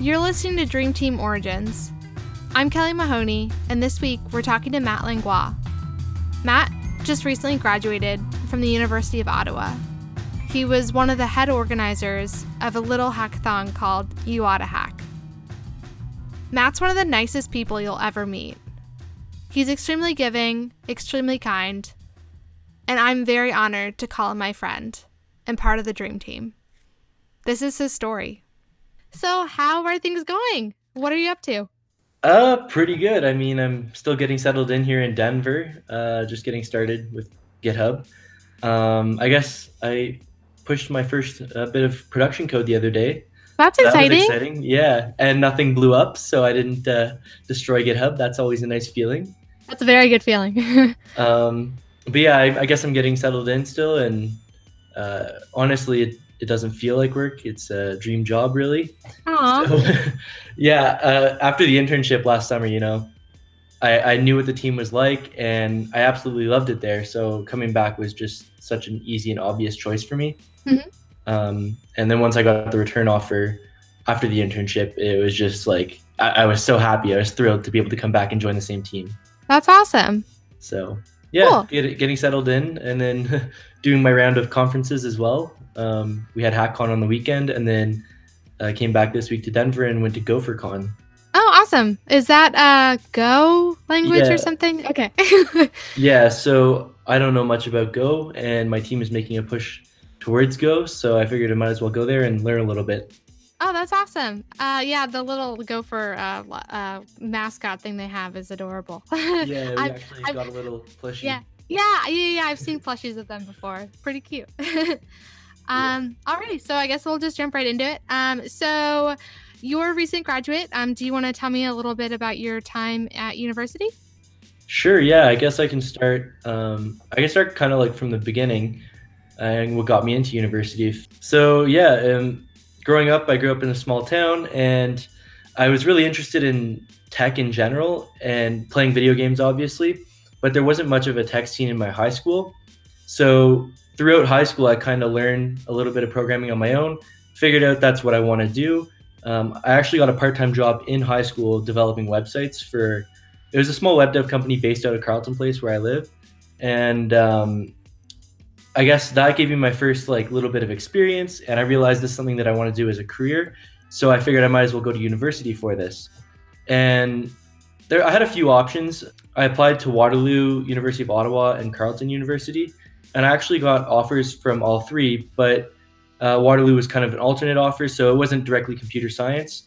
You're listening to Dream Team Origins. I'm Kelly Mahoney, and this week we're talking to Matt Langlois. Matt just recently graduated from the University of Ottawa. He was one of the head organizers of a little hackathon called UOttaHack. Matt's one of the nicest people you'll ever meet. He's extremely giving, extremely kind, and I'm very honored to call him my friend and part of the Dream Team. This is his story. So how are things going? What are you up to? Pretty good. I mean, I'm still getting settled in here in Denver, just getting started with GitHub. I guess I pushed my first bit of production code the other day. That's exciting. That was exciting. Yeah, and nothing blew up, so I didn't destroy GitHub. That's always a nice feeling. That's a very good feeling. But yeah, I guess I'm getting settled in still, and honestly, it doesn't feel like work. It's a dream job, really. Aww. So, yeah, after the internship last summer, you know, I knew what the team was like, and I absolutely loved it there. So coming back was just such an easy and obvious choice for me. Mm-hmm. And then once I got the return offer after the internship, it was just like, I was so happy. I was thrilled to be able to come back and join the same team. That's awesome. So yeah, cool. Getting settled in, and then doing my round of conferences as well. We had HackCon on the weekend, and then I came back this week to Denver and went to GopherCon. Oh, awesome. Is that Go language or something? Okay. Yeah, so I don't know much about Go, and my team is making a push towards Go, so I figured I might as well go there and learn a little bit. Oh, that's awesome. Yeah, the little gopher mascot thing they have is adorable. Yeah, we actually got a little plushie. Yeah, I've seen plushies of them before. Pretty cute. Alrighty, so I guess we'll just jump right into it. So you're a recent graduate. Do you want to tell me a little bit about your time at university? Sure, yeah, I guess I can start. I can start kind of like from the beginning and what got me into university. So yeah, I grew up in a small town, and I was really interested in tech in general and playing video games, obviously, but there wasn't much of a tech scene in my high school. So throughout high school, I kind of learned a little bit of programming on my own, figured out that's what I want to do. I actually got a part-time job in high school developing websites it was a small web dev company based out of Carleton Place where I live. And I guess that gave me my first like little bit of experience, and I realized this is something that I want to do as a career. So I figured I might as well go to university for this. And I had a few options. I applied to Waterloo, University of Ottawa, and Carleton University. And I actually got offers from all three, but Waterloo was kind of an alternate offer, so it wasn't directly computer science.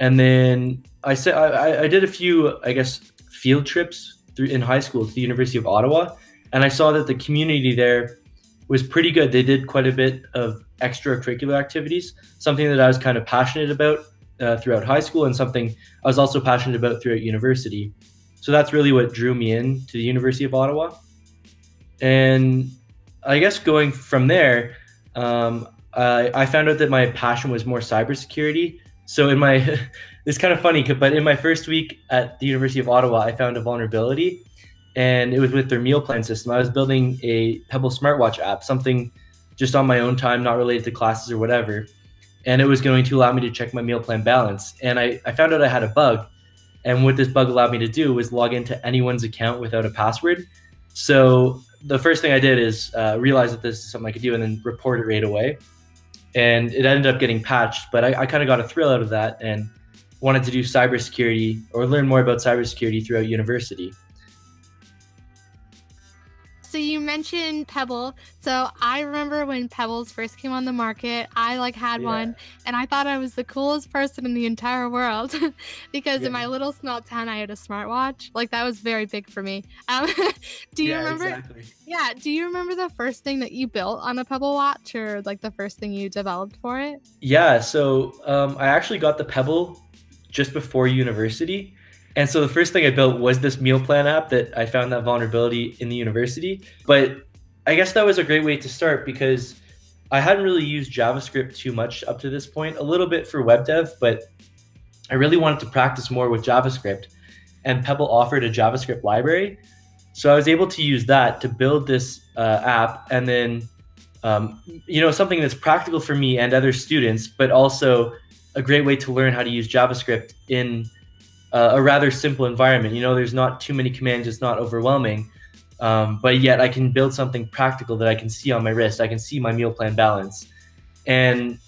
And then I did a few, I guess, field trips in high school to the University of Ottawa, and I saw that the community there was pretty good. They did quite a bit of extracurricular activities, something that I was kind of passionate about throughout high school, and something I was also passionate about throughout university. So that's really what drew me in to the University of Ottawa. And I guess going from there, I found out that my passion was more cybersecurity. So it's kind of funny, but in my first week at the University of Ottawa, I found a vulnerability, and it was with their meal plan system. I was building a Pebble smartwatch app, something just on my own time, not related to classes or whatever. And it was going to allow me to check my meal plan balance. And I found out I had a bug. And what this bug allowed me to do was log into anyone's account without a password. So the first thing I did is realize that this is something I could do, and then report it right away. And it ended up getting patched, but I kind of got a thrill out of that and wanted to do cybersecurity or learn more about cybersecurity throughout university. So you mentioned Pebble. So I remember when Pebbles first came on the market, I had one, and I thought I was the coolest person in the entire world because in my little small town, I had a smartwatch. That was very big for me. Do you remember? Exactly. Yeah. Do you remember the first thing that you built on a Pebble watch, or the first thing you developed for it? Yeah. So I actually got the Pebble just before university. And so the first thing I built was this meal plan app that I found that vulnerability in the university. But I guess that was a great way to start, because I hadn't really used JavaScript too much up to this point, a little bit for web dev, but I really wanted to practice more with JavaScript, and Pebble offered a JavaScript library. So I was able to use that to build this app, and then, something that's practical for me and other students, but also a great way to learn how to use JavaScript in a rather simple environment. You know, there's not too many commands, it's not overwhelming, but yet I can build something practical that I can see on my wrist. I can see my meal plan balance. And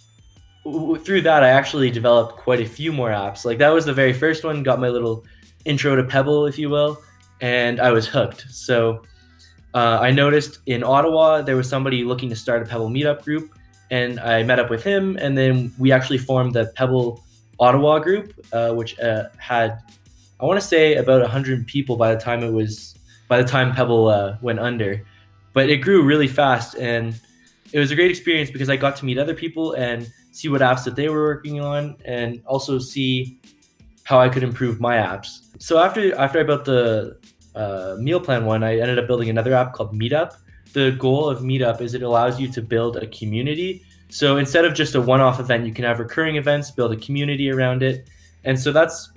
through that, I actually developed quite a few more apps. Like that was the very first one, got my little intro to Pebble, if you will, and I was hooked. So I noticed in Ottawa, there was somebody looking to start a Pebble meetup group, and I met up with him, and then we actually formed the Pebble Ottawa Group, which had, I want to say, about 100 people by the time Pebble went under. But it grew really fast, and it was a great experience because I got to meet other people and see what apps that they were working on, and also see how I could improve my apps. So after I built the meal plan one, I ended up building another app called Meetup. The goal of Meetup is it allows you to build a community. So instead of just a one-off event, you can have recurring events, build a community around it. And so that's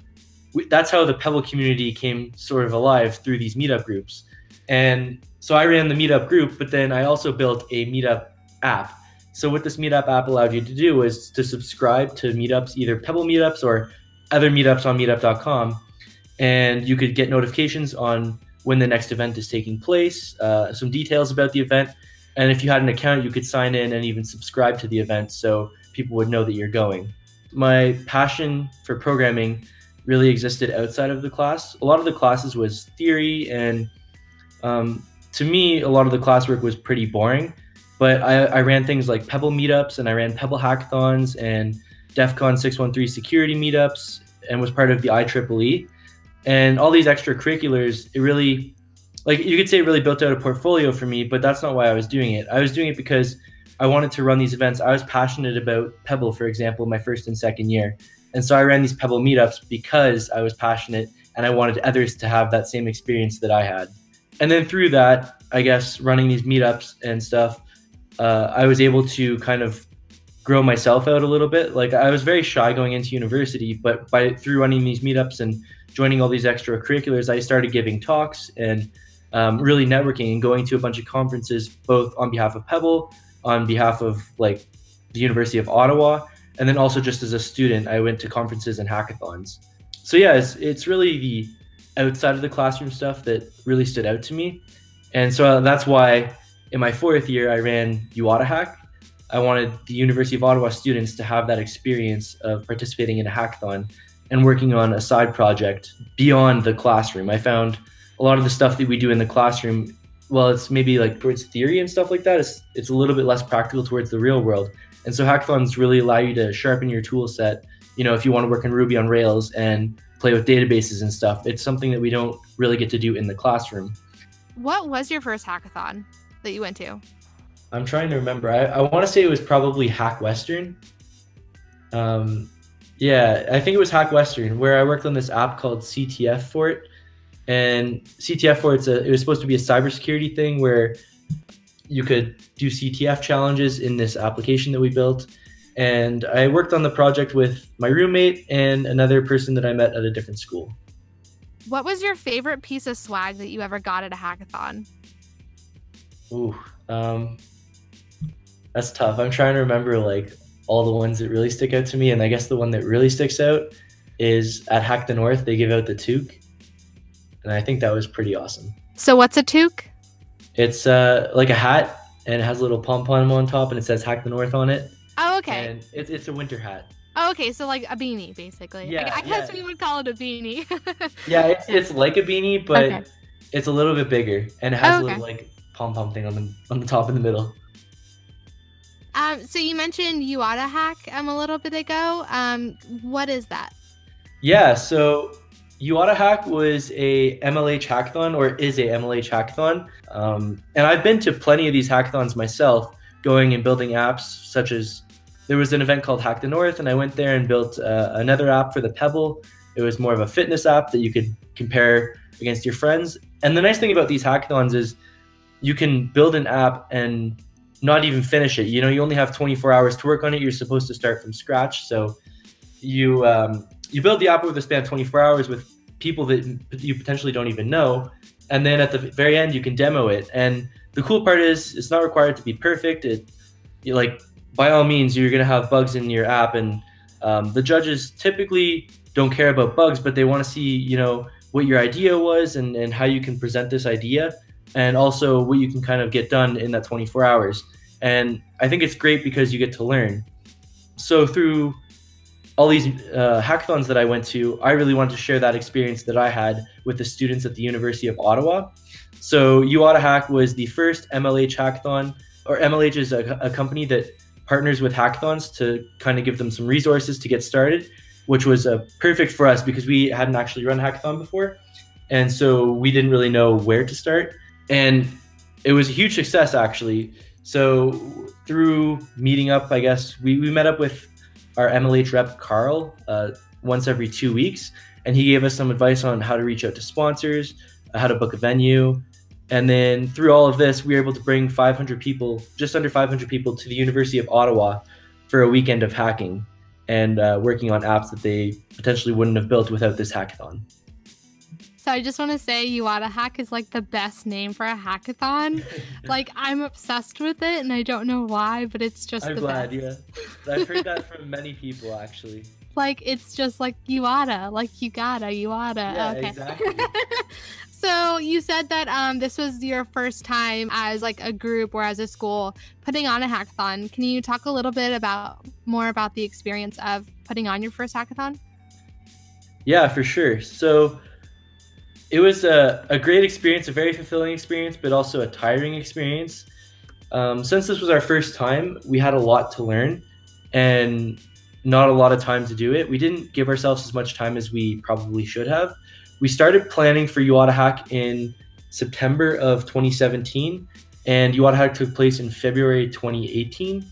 how the Pebble community came sort of alive through these Meetup groups. And so I ran the Meetup group, but then I also built a Meetup app. So what this Meetup app allowed you to do was to subscribe to meetups, either Pebble meetups or other meetups on meetup.com. And you could get notifications on when the next event is taking place, some details about the event. And if you had an account, you could sign in and even subscribe to the event so people would know that you're going. My passion for programming really existed outside of the class. A lot of the classes was theory, and to me, a lot of the classwork was pretty boring. But I ran things like Pebble meetups, and I ran Pebble hackathons and DEF CON 613 security meetups, and was part of the IEEE. And all these extracurriculars, it really, like you could say, it really built out a portfolio for me, but that's not why I was doing it. I was doing it because I wanted to run these events. I was passionate about Pebble, for example, my first and second year. And so I ran these Pebble meetups because I was passionate and I wanted others to have that same experience that I had. And then through that, I guess, running these meetups and stuff, I was able to kind of grow myself out a little bit. Like I was very shy going into university, but through running these meetups and joining all these extracurriculars, I started giving talks and really networking and going to a bunch of conferences, both on behalf of Pebble, on behalf of like the University of Ottawa, and then also just as a student, I went to conferences and hackathons. So yeah, it's really the outside of the classroom stuff that really stood out to me. And so that's why in my fourth year, I ran UOttaHack. I wanted the University of Ottawa students to have that experience of participating in a hackathon and working on a side project beyond the classroom. I found a lot of the stuff that we do in the classroom, well, it's maybe like towards theory and stuff like that, it's a little bit less practical towards the real world. And so hackathons really allow you to sharpen your tool set. You know, if you want to work in Ruby on Rails and play with databases and stuff, it's something that we don't really get to do in the classroom. What was your first hackathon that you went to? I'm trying to remember. I want to say it was probably Hack Western. Yeah, I think it was Hack Western, where I worked on this app called CTF Fort. And CTF Fort, it was supposed to be a cybersecurity thing where you could do CTF challenges in this application that we built. And I worked on the project with my roommate and another person that I met at a different school. What was your favorite piece of swag that you ever got at a hackathon? Ooh, that's tough. I'm trying to remember like all the ones that really stick out to me. And I guess the one that really sticks out is at Hack the North, they give out the toque. And I think that was pretty awesome. So what's a toque? It's like a hat, and it has a little pom-pom on top, and it says Hack the North on it. Oh, okay. And it's a winter hat. Oh, okay. So like a beanie, basically. Yeah, I guess we would call it a beanie. Yeah, it's like a beanie, but it's a little bit bigger, and it has a little like pom-pom thing on the top in the middle. So you mentioned UOttaHack a little bit ago. What is that? Yeah, so UOttaHack was a MLH hackathon, or is a MLH hackathon. And I've been to plenty of these hackathons myself, going and building apps, such as there was an event called Hack the North, and I went there and built another app for the Pebble. It was more of a fitness app that you could compare against your friends. And the nice thing about these hackathons is you can build an app and not even finish it. You know, you only have 24 hours to work on it. You're supposed to start from scratch. So you build the app over the span of 24 hours with people that you potentially don't even know. And then at the very end, you can demo it. And the cool part is it's not required to be perfect. It, like, by all means, you're going to have bugs in your app, and The judges typically don't care about bugs, but they want to see, you know, what your idea was and how you can present this idea, and also what you can kind of get done in that 24 hours. And I think it's great because you get to learn. So through all these hackathons that I went to, I really wanted to share that experience that I had with the students at the University of Ottawa. So UOttaHack was the first MLH hackathon, or MLH is a company that partners with hackathons to kind of give them some resources to get started, which was perfect for us because we hadn't actually run a hackathon before. And so we didn't really know where to start. And it was a huge success, actually. So through meeting up, I guess, we met up with our MLH rep, Carl, once every 2 weeks. And he gave us some advice on how to reach out to sponsors, how to book a venue. And then through all of this, we were able to bring 500 people, just under 500 people, to the University of Ottawa for a weekend of hacking and working on apps that they potentially wouldn't have built without this hackathon. So I just want to say UOttaHack is like the best name for a hackathon. Like, I'm obsessed with it and I don't know why, but it's just I'm glad, yeah. I've heard that from many people, actually. Like, it's just like UOttaHack, like you gotta, you oughta. Yeah, okay. Exactly. So you said that this was your first time as like a group or as a school putting on a hackathon. Can you talk a little bit more about the experience of putting on your first hackathon? Yeah, for sure. So it was a great experience, a very fulfilling experience, but also a tiring experience. Since this was our first time, we had a lot to learn and not a lot of time to do it. We didn't give ourselves as much time as we probably should have. We started planning for UOttaHack in September of 2017, and UOttaHack took place in February 2018.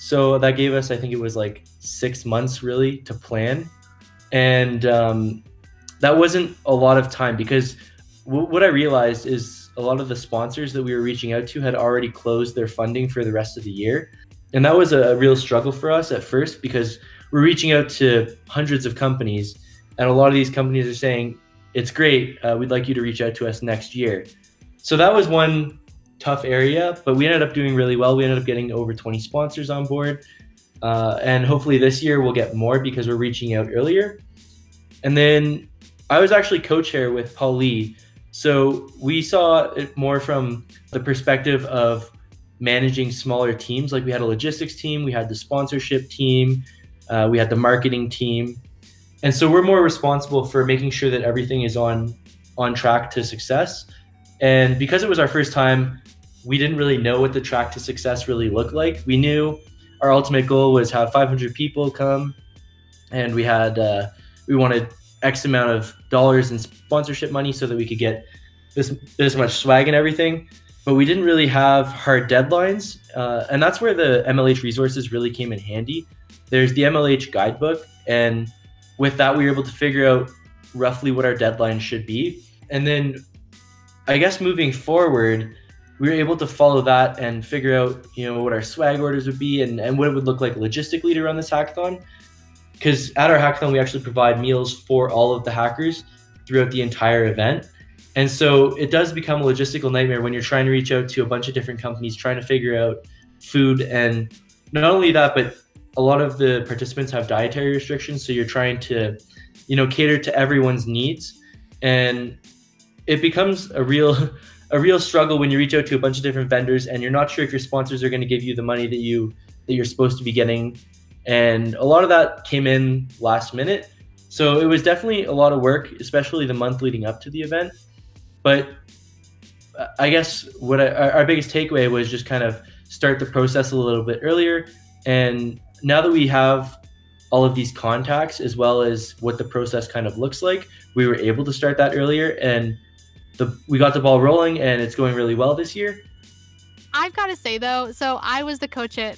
So that gave us, I think it was like 6 months really to plan. And that wasn't a lot of time because what I realized is a lot of the sponsors that we were reaching out to had already closed their funding for the rest of the year. And that was a real struggle for us at first because we're reaching out to hundreds of companies, and a lot of these companies are saying, it's great, we'd like you to reach out to us next year. So that was one tough area, but we ended up doing really well. We ended up getting over 20 sponsors on board. And hopefully this year we'll get more because we're reaching out earlier. And then I was actually co-chair with Paul Lee. So we saw it more from the perspective of managing smaller teams. Like, we had a logistics team, we had the sponsorship team, we had the marketing team. And so we're more responsible for making sure that everything is on track to success. And because it was our first time, we didn't really know what the track to success really looked like. We knew our ultimate goal was have 500 people come, and we had we wanted X amount of dollars in sponsorship money so that we could get this much swag and everything. But we didn't really have hard deadlines. And that's where the MLH resources really came in handy. There's the MLH guidebook, and with that, we were able to figure out roughly what our deadline should be. And then I guess moving forward, we were able to follow that and figure out, you know, what our swag orders would be and what it would look like logistically to run this hackathon. Because at our hackathon, we actually provide meals for all of the hackers throughout the entire event. And so it does become a logistical nightmare when you're trying to reach out to a bunch of different companies, trying to figure out food. And not only that, but a lot of the participants have dietary restrictions, so you're trying to, you know, cater to everyone's needs, and it becomes a real struggle when you reach out to a bunch of different vendors and you're not sure if your sponsors are going to give you the money that you're supposed to be getting. And a lot of that came in last minute, so it was definitely a lot of work, especially the month leading up to the event. But I guess our biggest takeaway was just kind of start the process a little bit earlier. And now that we have all of these contacts, as well as what the process kind of looks like, we were able to start that earlier, and we got the ball rolling, and it's going really well this year. I've got to say, though, so I was the coach at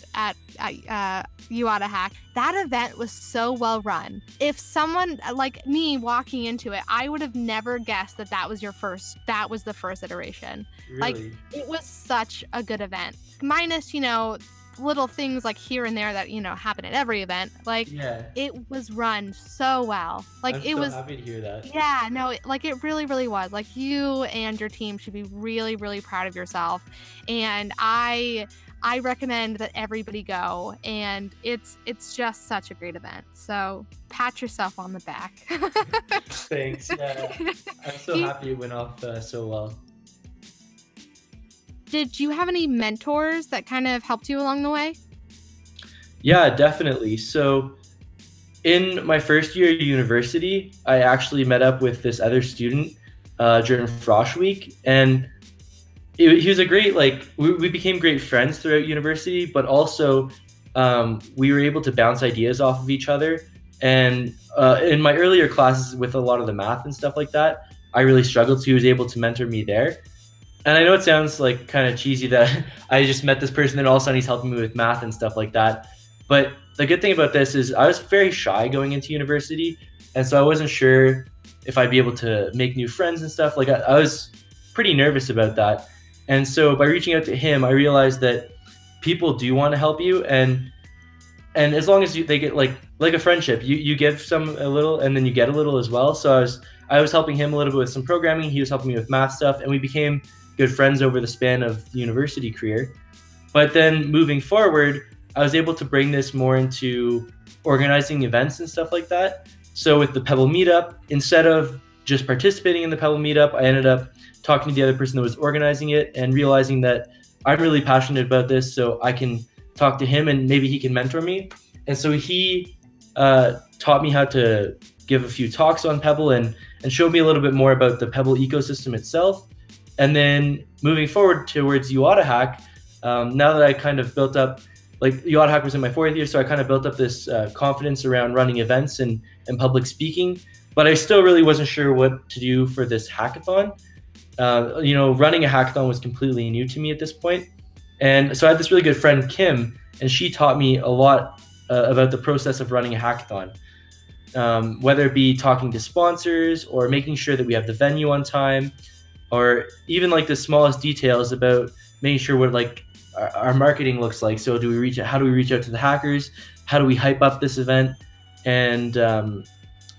UOttaHack. That event was so well run. If someone like me walking into it, I would have never guessed that was the first iteration. Really? Like, it was such a good event, minus, you know, little things like here and there that, you know, happen at every event. Like, yeah. It was run so well. Like, I'm so happy to hear that. Yeah, no, it really, really was. Like, you and your team should be really, really proud of yourself. And I I recommend that everybody go, and it's just such a great event. So pat yourself on the back. Thanks. I'm so happy it went off so well. Did you have any mentors that kind of helped you along the way? Yeah, definitely. So in my first year at university, I actually met up with this other student during Frosh Week, and he was a great, like, we became great friends throughout university, but also we were able to bounce ideas off of each other. And in my earlier classes with a lot of the math and stuff like that, I really struggled, so he was able to mentor me there. And I know it sounds like kind of cheesy that I just met this person and all of a sudden he's helping me with math and stuff like that. But the good thing about this is I was very shy going into university, and so I wasn't sure if I'd be able to make new friends and stuff. Like I was pretty nervous about that. And so by reaching out to him, I realized that people do want to help you, and as long as they get like a friendship, you give some a little and then you get a little as well. So I was helping him a little bit with some programming, he was helping me with math stuff, and we became good friends over the span of the university career. But then moving forward, I was able to bring this more into organizing events and stuff like that. So with the Pebble meetup, instead of just participating in the Pebble meetup, I ended up talking to the other person that was organizing it and realizing that I'm really passionate about this, so I can talk to him and maybe he can mentor me. And so he taught me how to give a few talks on Pebble and showed me a little bit more about the Pebble ecosystem itself. And then moving forward towards UOttaHack, now that I kind of built up, like UOttaHack was in my fourth year, so I kind of built up this confidence around running events and public speaking, but I still really wasn't sure what to do for this hackathon. Running a hackathon was completely new to me at this point. And so I had this really good friend, Kim, and she taught me a lot about the process of running a hackathon, whether it be talking to sponsors or making sure that we have the venue on time, or even like the smallest details about making sure what like our marketing looks like. So how do we reach out to the hackers? How do we hype up this event? And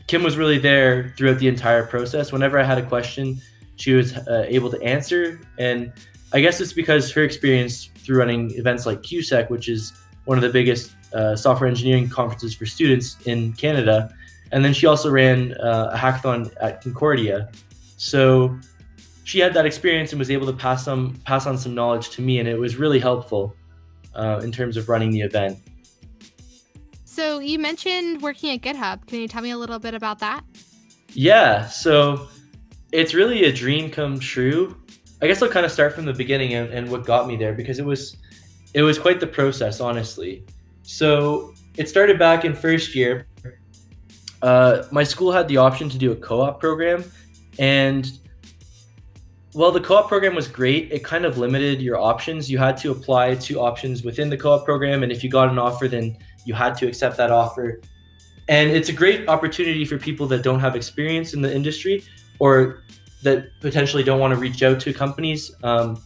Kim was really there throughout the entire process. Whenever I had a question, she was able to answer, and I guess it's because her experience through running events like QSEC, which is one of the biggest software engineering conferences for students in Canada, and then she also ran a hackathon at Concordia. So she had that experience and was able to pass on some knowledge to me, and it was really helpful in terms of running the event. So you mentioned working at GitHub. Can you tell me a little bit about that? Yeah, so it's really a dream come true. I guess I'll kind of start from the beginning and what got me there, because it was quite the process, honestly. So it started back in first year. My school had the option to do a co-op program, and while the co-op program was great, it kind of limited your options. You had to apply to options within the co-op program, and if you got an offer, then you had to accept that offer. And it's a great opportunity for people that don't have experience in the industry, or that potentially don't want to reach out to companies and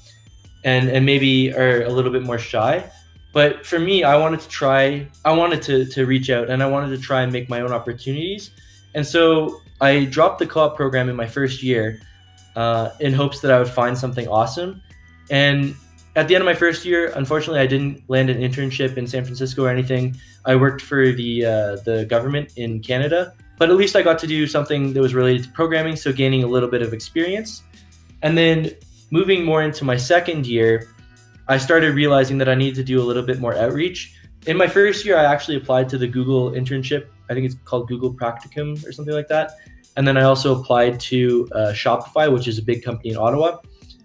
maybe are a little bit more shy. But for me, I wanted to reach out, and I wanted to try and make my own opportunities. And so I dropped the co-op program in my first year in hopes that I would find something awesome. And at the end of my first year, unfortunately, I didn't land an internship in San Francisco or anything. I worked for the government in Canada. But at least I got to do something that was related to programming, so gaining a little bit of experience. And then moving more into my second year, I started realizing that I needed to do a little bit more outreach. In my first year, I actually applied to the Google internship. I think it's called Google Practicum or something like that. And then I also applied to Shopify, which is a big company in Ottawa,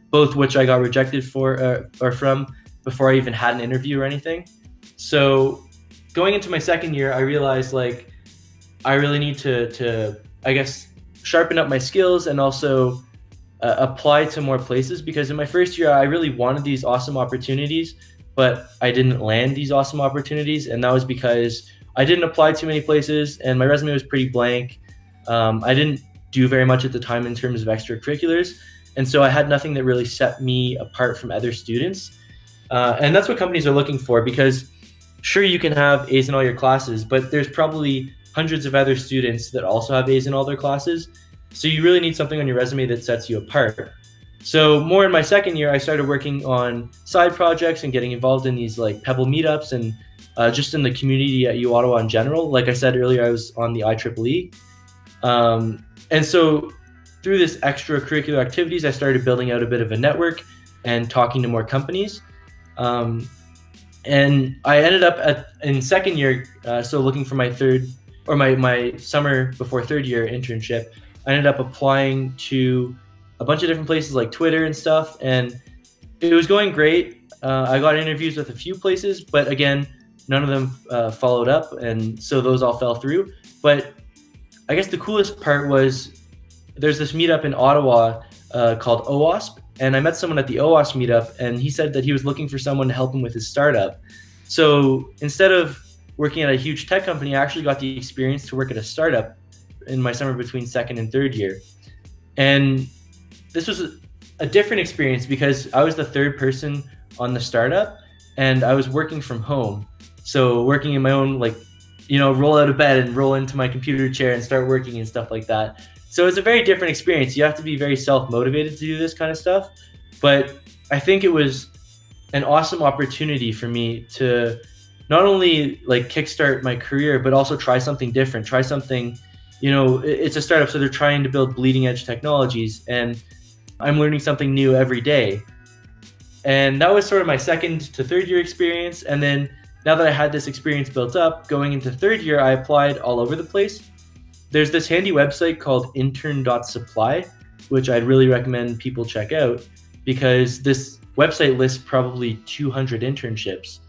both which I got rejected from before I even had an interview or anything. So going into my second year, I realized I really need to I guess, sharpen up my skills and also apply to more places, because in my first year, I really wanted these awesome opportunities, but I didn't land these awesome opportunities. And that was because I didn't apply too many places and my resume was pretty blank. I didn't do very much at the time in terms of extracurriculars. And so I had nothing that really set me apart from other students. And that's what companies are looking for, because sure, you can have A's in all your classes, but there's probably hundreds of other students that also have A's in all their classes. So you really need something on your resume that sets you apart. So more in my second year, I started working on side projects and getting involved in these like Pebble meetups and just in the community at UOttaHack in general. Like I said earlier, I was on the IEEE. And so through this extracurricular activities, I started building out a bit of a network and talking to more companies. And I ended up in second year, so looking for my third or my summer before third year internship, I ended up applying to a bunch of different places like Twitter and stuff, and it was going great. I got interviews with a few places, but again, none of them followed up, and so those all fell through. But I guess the coolest part was there's this meetup in Ottawa called OWASP, and I met someone at the OWASP meetup, and he said that he was looking for someone to help him with his startup. So instead of working at a huge tech company, I actually got the experience to work at a startup in my summer between second and third year. And this was a different experience because I was the third person on the startup and I was working from home. So working in my own, like, you know, roll out of bed and roll into my computer chair and start working and stuff like that. So it's a very different experience. You have to be very self-motivated to do this kind of stuff. But I think it was an awesome opportunity for me to not only like kickstart my career, but also try something different, try something, you know, it's a startup. So they're trying to build bleeding edge technologies and I'm learning something new every day. And that was sort of my second to third year experience. And then now that I had this experience built up, going into third year, I applied all over the place. There's this handy website called intern.supply, which I'd really recommend people check out because this website lists probably 200 internships.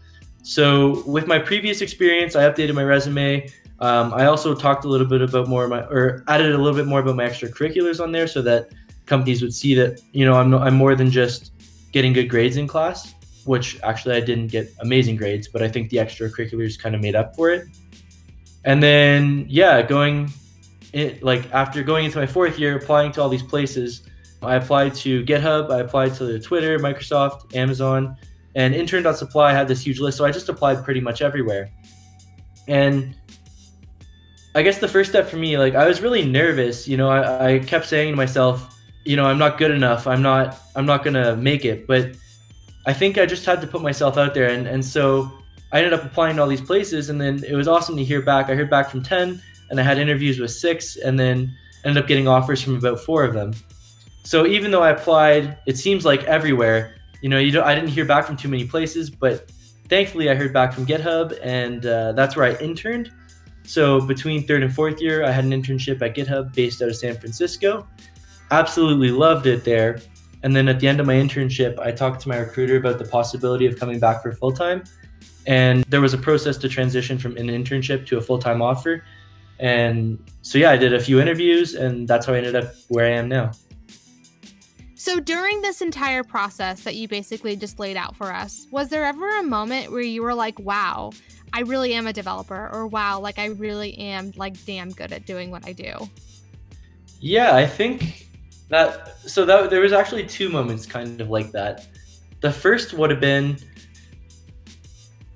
So with my previous experience, I updated my resume. I also talked a little bit about more of my, or added a little bit more about my extracurriculars on there so that companies would see that, you know, I'm more than just getting good grades in class, which actually I didn't get amazing grades, but I think the extracurriculars kind of made up for it. And then, yeah, after going into my fourth year, applying to all these places, I applied to GitHub, I applied to Twitter, Microsoft, Amazon, and intern.supply had this huge list. So I just applied pretty much everywhere. And I guess the first step for me, like I was really nervous, you know, I kept saying to myself, you know, I'm not good enough. I'm not gonna make it. But I think I just had to put myself out there. And so I ended up applying to all these places. And then it was awesome to hear back. I heard back from 10 and I had interviews with 6 and then ended up getting offers from about 4 of them. So even though I applied, it seems like everywhere, you know, I didn't hear back from too many places, but thankfully I heard back from GitHub and that's where I interned. So between third and fourth year, I had an internship at GitHub based out of San Francisco. Absolutely loved it there. And then at the end of my internship, I talked to my recruiter about the possibility of coming back for full-time. And there was a process to transition from an internship to a full-time offer. And so, yeah, I did a few interviews and that's how I ended up where I am now. So during this entire process that you basically just laid out for us, was there ever a moment where you were like, wow, I really am a developer, or wow, like I really am like damn good at doing what I do? Yeah, I think that there was actually 2 moments kind of like that. The first would have been,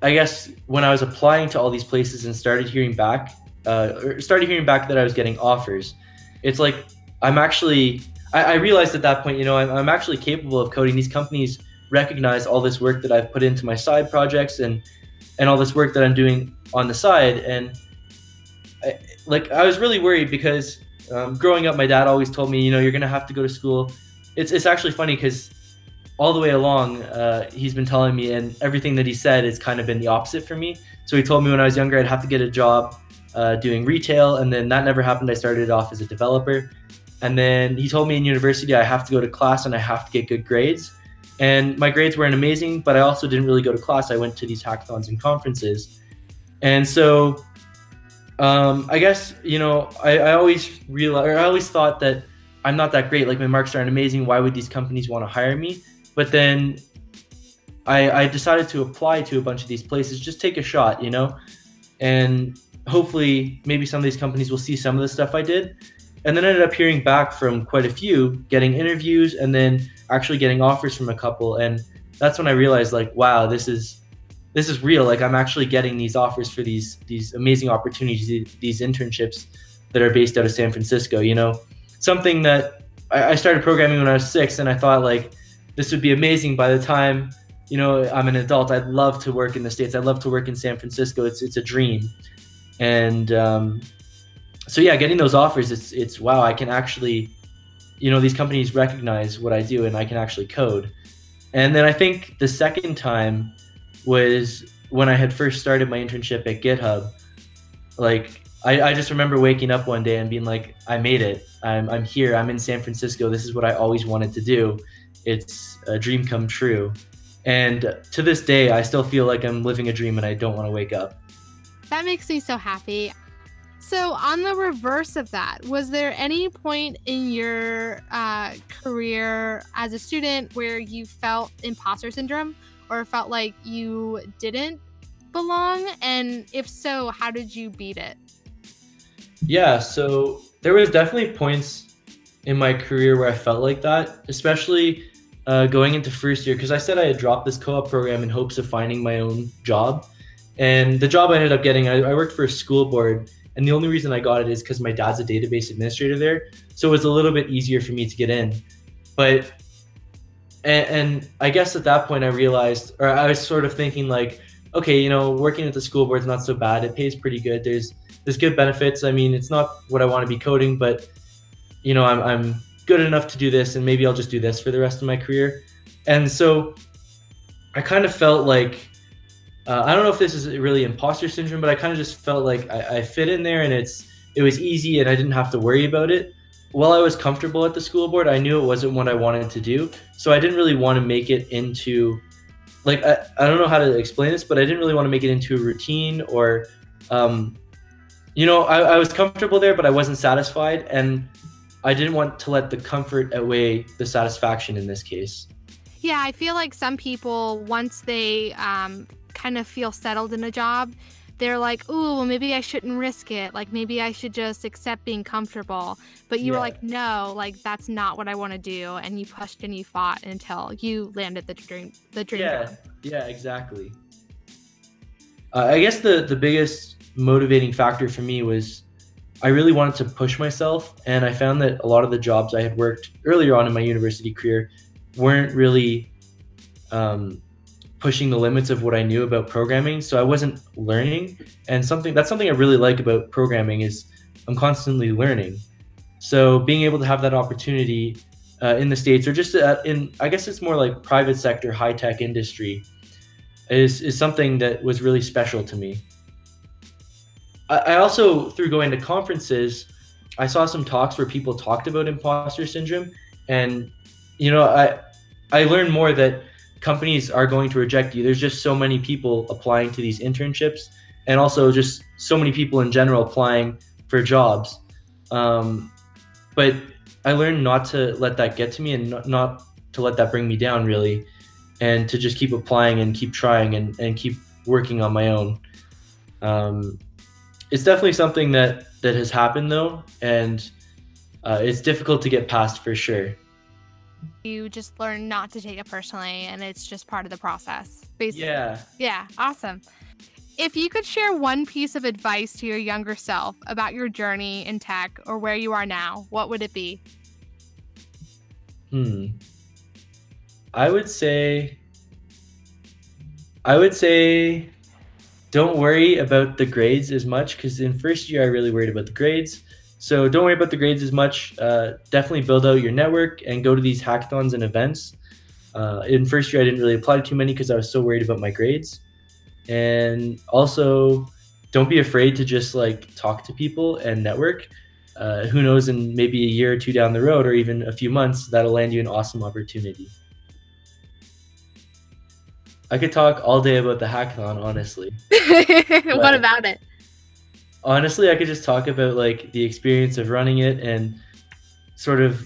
I guess, when I was applying to all these places and started hearing back that I was getting offers. It's like, I realized at that point, you know, I'm actually capable of coding. These companies recognize all this work that I've put into my side projects and all this work that I'm doing on the side. And I was really worried because growing up, my dad always told me, you know, you're going to have to go to school. It's actually funny because all the way along, he's been telling me, and everything that he said has kind of been the opposite for me. So he told me when I was younger, I'd have to get a job doing retail. And then that never happened. I started off as a developer. And then he told me in university, I have to go to class and I have to get good grades. And my grades weren't amazing, but I also didn't really go to class. I went to these hackathons and conferences. And so I guess, you know, I always thought that I'm not that great. Like my marks aren't amazing. Why would these companies want to hire me? But then I decided to apply to a bunch of these places, just take a shot, you know, and hopefully maybe some of these companies will see some of the stuff I did. And then I ended up hearing back from quite a few, getting interviews and then actually getting offers from a couple. And that's when I realized like, wow, this is real. Like I'm actually getting these offers for these amazing opportunities, these internships that are based out of San Francisco, you know, something that I started programming when I was 6, and I thought, like, this would be amazing. By the time, you know, I'm an adult, I'd love to work in the States. I'd love to work in San Francisco. It's a dream. And so yeah, getting those offers, it's wow, I can actually, you know, these companies recognize what I do and I can actually code. And then I think the second time was when I had first started my internship at GitHub. Like, I just remember waking up one day and being like, I made it. I'm here. I'm in San Francisco. This is what I always wanted to do. It's a dream come true. And to this day, I still feel like I'm living a dream and I don't want to wake up. That makes me so happy. So on the reverse of that, was there any point in your career as a student where you felt imposter syndrome or felt like you didn't belong? And if so, how did you beat it? Yeah, so there was definitely points in my career where I felt like that, especially going into first year, because I said I had dropped this co-op program in hopes of finding my own job. And the job I ended up getting, I worked for a school board. And the only reason I got it is because my dad's a database administrator there. So it was a little bit easier for me to get in. But, and I guess at that point I realized, or I was sort of thinking like, okay, you know, working at the school board's not so bad. It pays pretty good. There's good benefits. I mean, it's not what I want to be coding, but you know, I'm good enough to do this and maybe I'll just do this for the rest of my career. And so I kind of felt like, I don't know if this is really imposter syndrome, but I kind of just felt like I fit in there and it was easy and I didn't have to worry about it. While I was comfortable at the school board, I knew it wasn't what I wanted to do. So I didn't really want to make it into, like, I don't know how to explain this, but I didn't really want to make it into a routine or, you know, I was comfortable there, but I wasn't satisfied. And I didn't want to let the comfort outweigh the satisfaction in this case. Yeah, I feel like some people, once they kind of feel settled in a job, they're like, oh, well, maybe I shouldn't risk it. Like, maybe I should just accept being comfortable. But you were like, no, like, that's not what I want to do. And you pushed and you fought until you landed the dream. Yeah, exactly. I guess the biggest motivating factor for me was I really wanted to push myself. And I found that a lot of the jobs I had worked earlier on in my university career weren't really pushing the limits of what I knew about programming. So I wasn't learning. And that's something I really like about programming is I'm constantly learning. So being able to have that opportunity in the States or just in, I guess it's more like private sector, high tech industry is something that was really special to me. I also, through going to conferences, I saw some talks where people talked about imposter syndrome. And, you know, I learned more that companies are going to reject you. There's just so many people applying to these internships and also just so many people in general applying for jobs. But I learned not to let that get to me and not to let that bring me down really, and to just keep applying and keep trying and keep working on my own. It's definitely something that has happened though, and it's difficult to get past for sure. You just learn not to take it personally, and it's just part of the process, basically. Yeah, awesome. If you could share one piece of advice to your younger self about your journey in tech or where you are now, what would it be? I would say don't worry about the grades as much, because in first year I really worried about the grades. So don't worry about the grades as much. Definitely build out your network and go to these hackathons and events. In first year, I didn't really apply to too many because I was so worried about my grades. And also, don't be afraid to just like talk to people and network. Who knows, in maybe a year or two down the road, or even a few months, that'll land you an awesome opportunity. I could talk all day about the hackathon, honestly. What about it? Honestly, I could just talk about like the experience of running it and sort of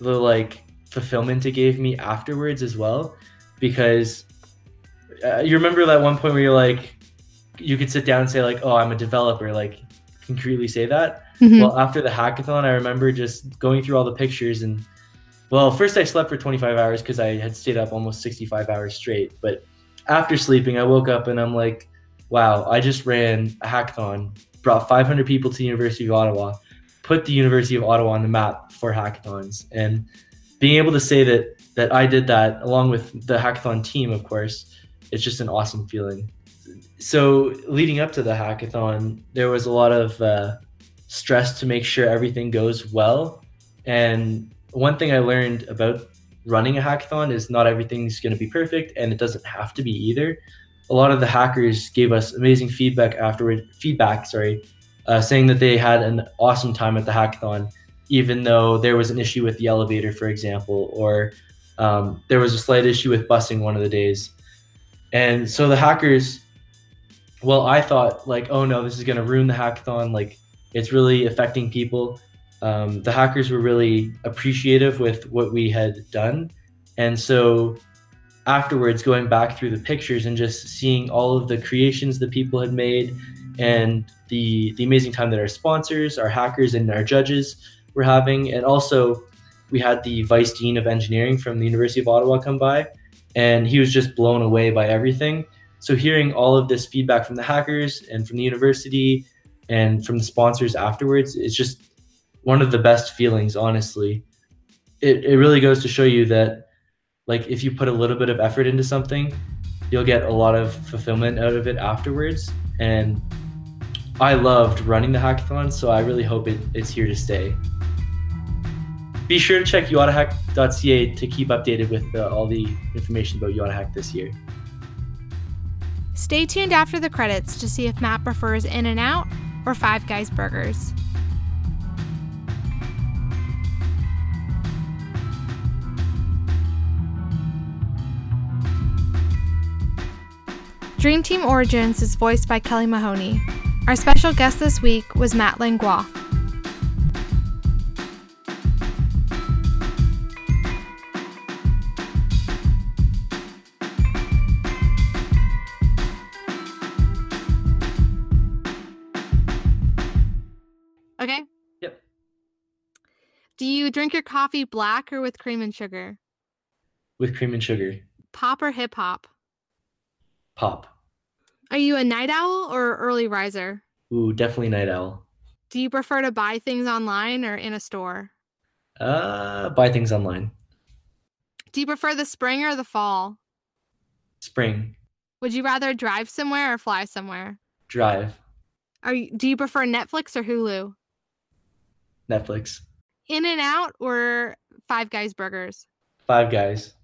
the like fulfillment it gave me afterwards as well, because you remember that one point where you're like, you could sit down and say like, oh, I'm a developer, like concretely say that. Mm-hmm. Well, after the hackathon, I remember just going through all the pictures and, well, first I slept for 25 hours because I had stayed up almost 65 hours straight. But after sleeping, I woke up and I'm like, wow, I just ran a hackathon. Brought 500 people to the University of Ottawa, put the University of Ottawa on the map for hackathons. And being able to say that I did that along with the hackathon team, of course, it's just an awesome feeling. So leading up to the hackathon, there was a lot of stress to make sure everything goes well. And one thing I learned about running a hackathon is not everything's going to be perfect, and it doesn't have to be either. A lot of the hackers gave us amazing feedback saying that they had an awesome time at the hackathon, even though there was an issue with the elevator, for example, or there was a slight issue with busing one of the days. And so the hackers, well, I thought like, oh no, this is going to ruin the hackathon. Like, it's really affecting people. The hackers were really appreciative with what we had done. And so afterwards, going back through the pictures and just seeing all of the creations that people had made and the amazing time that our sponsors, our hackers, and our judges were having. And also we had the Vice Dean of Engineering from the University of Ottawa come by, and he was just blown away by everything. So hearing all of this feedback from the hackers and from the university and from the sponsors afterwards, it's just one of the best feelings, honestly. It really goes to show you that, like, if you put a little bit of effort into something, you'll get a lot of fulfillment out of it afterwards. And I loved running the hackathon, so I really hope it's here to stay. Be sure to check UOttaHack.ca to keep updated with all the information about UOttaHack this year. Stay tuned after the credits to see if Matt prefers In-N-Out or Five Guys Burgers. Dream Team Origins is voiced by Kelly Mahoney. Our special guest this week was Matt Langlois. Okay? Yep. Do you drink your coffee black or with cream and sugar? With cream and sugar. Pop or hip hop? Pop. Are you a night owl or early riser? Ooh, definitely night owl. Do you prefer to buy things online or in a store? Buy things online. Do you prefer the spring or the fall? Spring. Would you rather drive somewhere or fly somewhere? Drive. Do you prefer Netflix or Hulu? Netflix. In-N-Out or Five Guys Burgers? Five Guys.